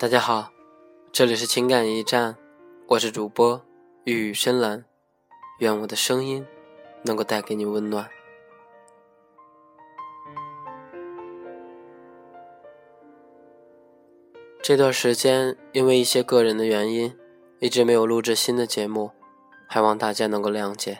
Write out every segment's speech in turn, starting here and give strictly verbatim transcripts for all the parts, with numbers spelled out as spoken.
大家好，这里是情感驿站，我是主播玉宇深蓝，愿我的声音能够带给你温暖。这段时间因为一些个人的原因，一直没有录制新的节目，还望大家能够谅解。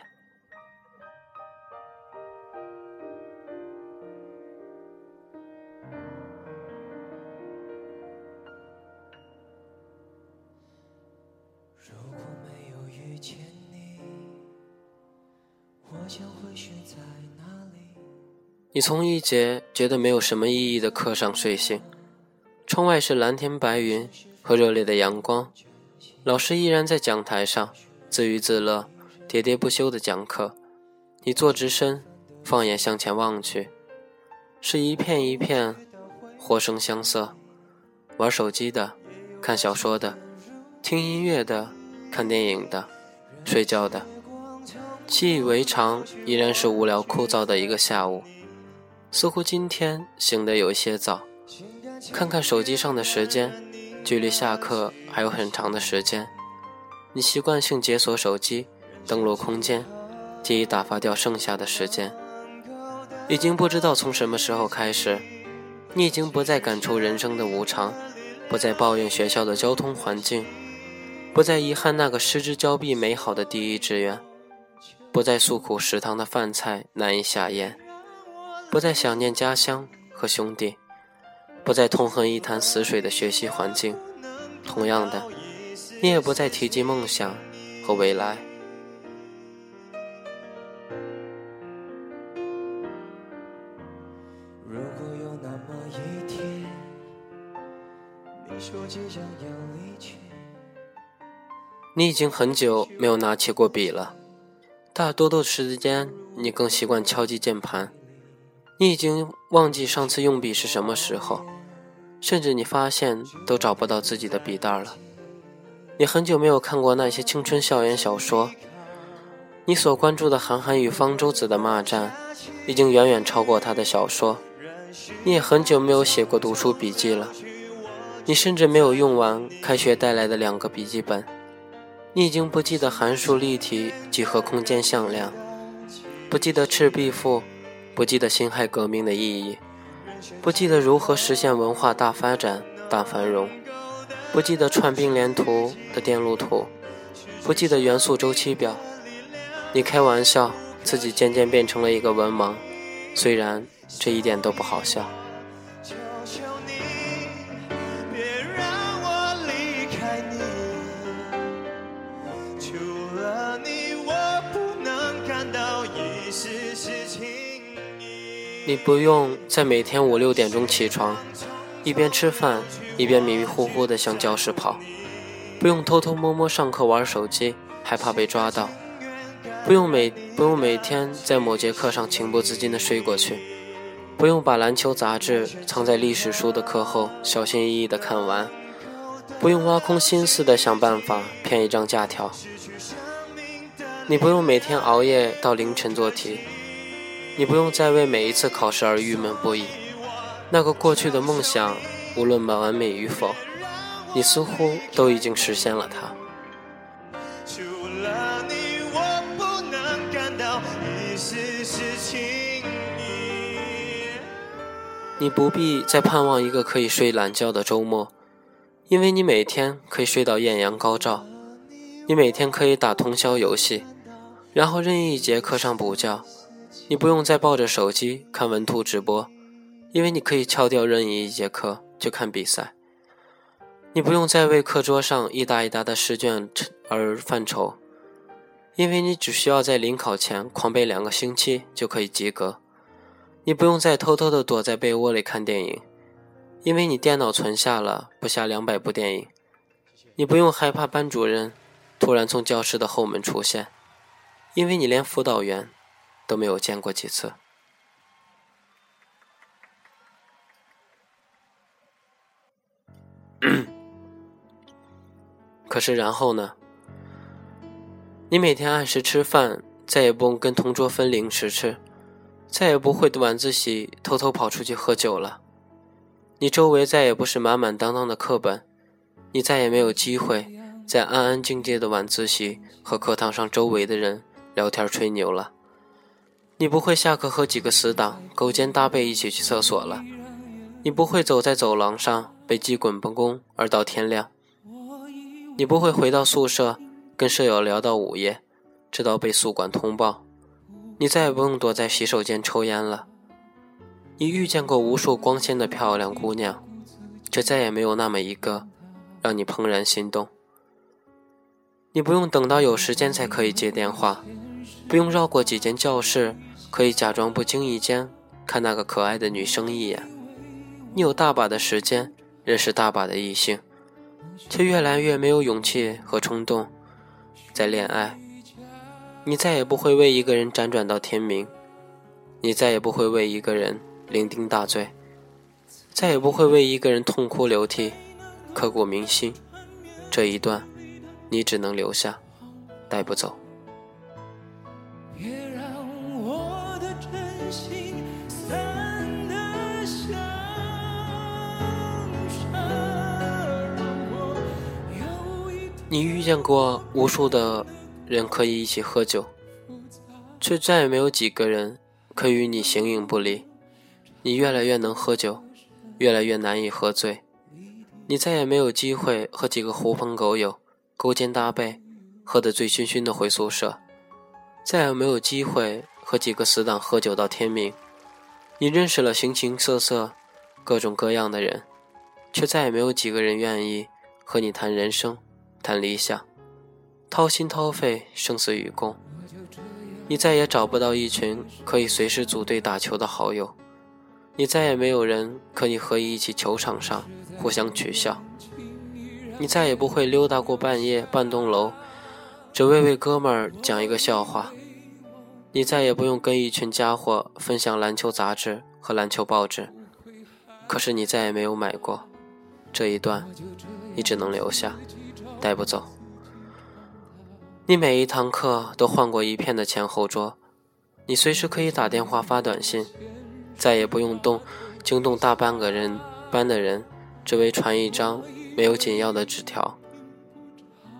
你从一节觉得没有什么意义的课上睡醒，窗外是蓝天白云和热烈的阳光，老师依然在讲台上自娱自乐，喋喋不休地讲课。你坐直身，放眼向前望去，是一片一片活生相色，玩手机的，看小说的，听音乐的，看电影的，睡觉的，习以为常，依然是无聊枯燥的一个下午。似乎今天醒得有些早，看看手机上的时间，距离下课还有很长的时间。你习惯性解锁手机，登录空间，借以打发掉剩下的时间。已经不知道从什么时候开始，你已经不再感触人生的无常，不再抱怨学校的交通环境，不再遗憾那个失之交臂美好的第一志愿，不再诉苦食堂的饭菜难以下咽，不再想念家乡和兄弟，不再痛恨一潭死水的学习环境。同样的，你也不再提及梦想和未来。如果有那么一天，你说即将要离去，你已经很久没有拿起过笔了，大多数时间你更习惯敲击键盘。你已经忘记上次用笔是什么时候，甚至你发现都找不到自己的笔袋了。你很久没有看过那些青春校园小说，你所关注的韩寒与方舟子的骂战已经远远超过他的小说。你也很久没有写过读书笔记了，你甚至没有用完开学带来的两个笔记本。你已经不记得函数立体几何空间向量，不记得赤壁赋，不记得辛亥革命的意义，不记得如何实现文化大发展大繁荣，不记得串并联图的电路图，不记得元素周期表。你开玩笑自己渐渐变成了一个文盲，虽然这一点都不好笑。你不用在每天五六点钟起床，一边吃饭一边迷迷糊糊地向教室跑，不用偷偷摸摸上课玩手机害怕被抓到，不用每不用每天在某节课上情不自禁地睡过去，不用把篮球杂志藏在历史书的课后小心翼翼地看完，不用挖空心思地想办法骗一张假条。你不用每天熬夜到凌晨做题，你不用再为每一次考试而郁闷不已。那个过去的梦想，无论完美与否，你似乎都已经实现了它。除了你，我不能感到一丝丝情意。你不必再盼望一个可以睡懒觉的周末，因为你每天可以睡到艳阳高照，你每天可以打通宵游戏，然后任意一节课上补觉。你不用再抱着手机看文图直播，因为你可以翘掉任意一节课去看比赛。你不用再为课桌上一沓一沓的试卷而犯愁，因为你只需要在临考前狂背两个星期就可以及格。你不用再偷偷地躲在被窝里看电影，因为你电脑存下了不下两百部电影。你不用害怕班主任突然从教室的后门出现，因为你连辅导员都没有见过几次。可是然后呢？你每天按时吃饭，再也不用跟同桌分零食吃，再也不会晚自习偷偷跑出去喝酒了。你周围再也不是满满当当的课本，你再也没有机会在安安静静的晚自习和课堂上周围的人聊天吹牛了。你不会下课和几个死党勾肩搭背一起去厕所了。你不会走在走廊上被击滚办公而到天亮。你不会回到宿舍跟舍友聊到午夜，直到被宿管通报。你再也不用躲在洗手间抽烟了。你遇见过无数光鲜的漂亮姑娘，却再也没有那么一个让你怦然心动。你不用等到有时间才可以接电话，不用绕过几间教室，可以假装不经意间看那个可爱的女生一眼。你有大把的时间认识大把的异性，却越来越没有勇气和冲动在恋爱。你再也不会为一个人辗转到天明，你再也不会为一个人酩酊大醉，再也不会为一个人痛哭流涕，刻骨铭心。这一段你只能留下，带不走。也让我的真心散得像沙。你遇见过无数的人可以一起喝酒，却再也没有几个人可与你形影不离。你越来越能喝酒，越来越难以喝醉。你再也没有机会和几个狐朋狗友勾肩搭背，喝得醉醺醺的回宿舍。再也没有机会和几个死党喝酒到天明。你认识了形形色色各种各样的人，却再也没有几个人愿意和你谈人生谈理想，掏心掏肺生死与共。你再也找不到一群可以随时组队打球的好友，你再也没有人可以和你一起球场上互相取笑。你再也不会溜达过半夜半栋楼，只为为哥们儿讲一个笑话。你再也不用跟一群家伙分享篮球杂志和篮球报纸，可是你再也没有买过。这一段你只能留下，带不走。你每一堂课都换过一片的前后桌，你随时可以打电话发短信，再也不用动惊动大半个人班的人，只为传一张没有紧要的纸条。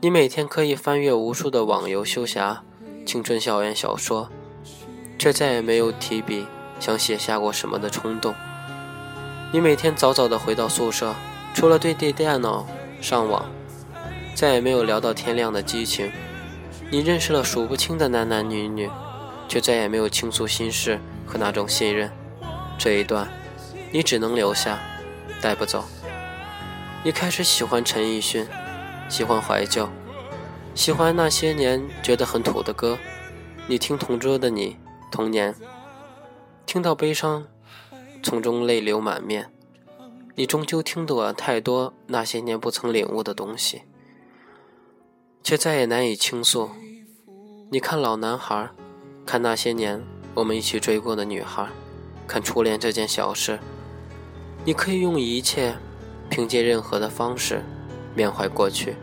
你每天可以翻阅无数的网游游侠、青春校园小说，却再也没有提笔想写下过什么的冲动。你每天早早的回到宿舍，除了对对电脑上网，再也没有聊到天亮的激情。你认识了数不清的男男女女，却再也没有倾诉心事和那种信任。这一段你只能留下，带不走。你开始喜欢陈奕迅，喜欢怀旧，喜欢那些年觉得很土的歌。你听同桌的你童年，听到悲伤，从中泪流满面。你终究听懂了太多那些年不曾领悟的东西，却再也难以倾诉。你看老男孩，看那些年我们一起追过的女孩，看初恋这件小事。你可以用一切，凭借任何的方式缅怀过去，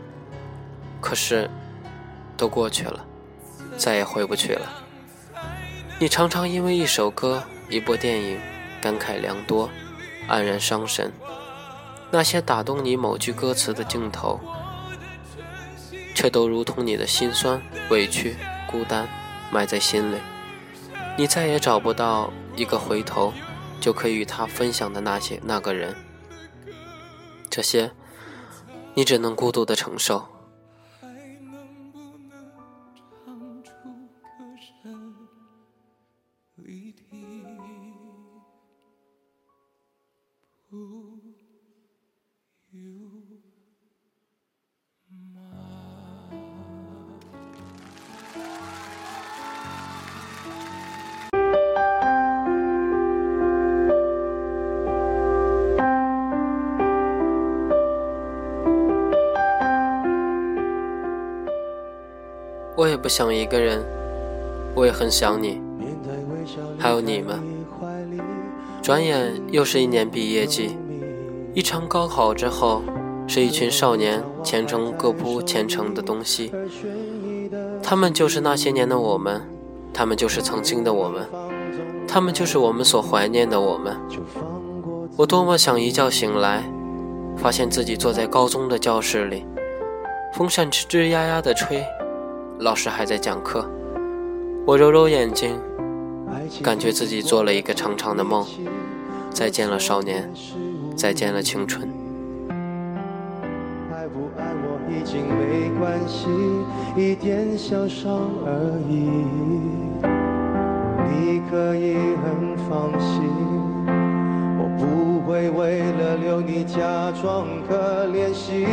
可是都过去了，再也回不去了。你常常因为一首歌一部电影感慨良多，黯然伤神。那些打动你某句歌词的镜头，却都如同你的心酸委屈孤单埋在心里。你再也找不到一个回头就可以与他分享的那些那个人。这些你只能孤独地承受。我也不想一个人，我也很想你，还有你们。转眼又是一年毕业季，一场高考之后，是一群少年虔诚各铺虔诚的东西。他们就是那些年的我们，他们就是曾经的我们，他们就是我们所怀念的我们。我多么想一觉醒来，发现自己坐在高中的教室里，风扇吱吱呀呀地吹，老师还在讲课。我揉揉眼睛，感觉自己做了一个长长的梦，再见了少年，再见了青春。爱不爱我已经没关系，一点小伤而已，你可以很放心，我不会为了留你假装可怜兮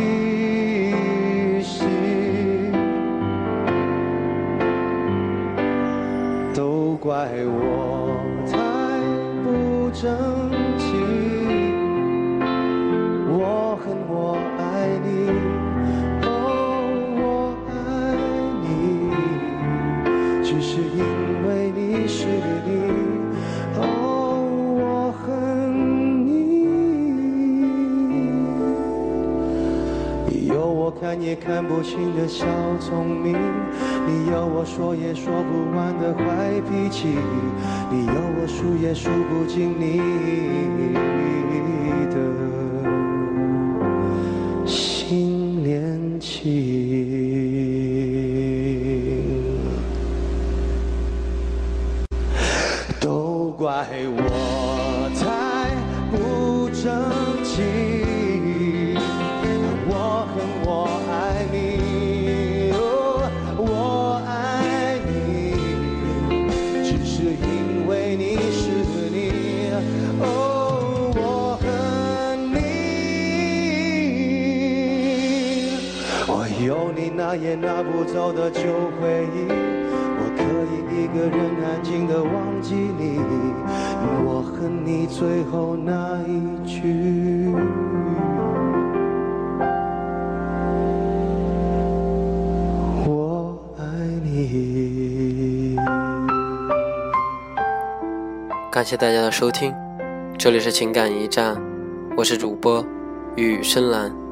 兮。都怪我太不争气，我恨我爱你，哦，我爱你，只是因为你是你，哦，我恨你。你有我看也看不清的小聪明，你有我说也说不完的坏脾气，你有我数也数不尽你的心连情。都怪我太不争气，我恨我爱你，哦，我爱你，只是因为你是你，哦。有你拿也拿不走的旧回忆，我可以一个人安静地忘记你，我恨你最后那一句我爱你。感谢大家的收听，这里是情感驿站，我是主播雨深蓝。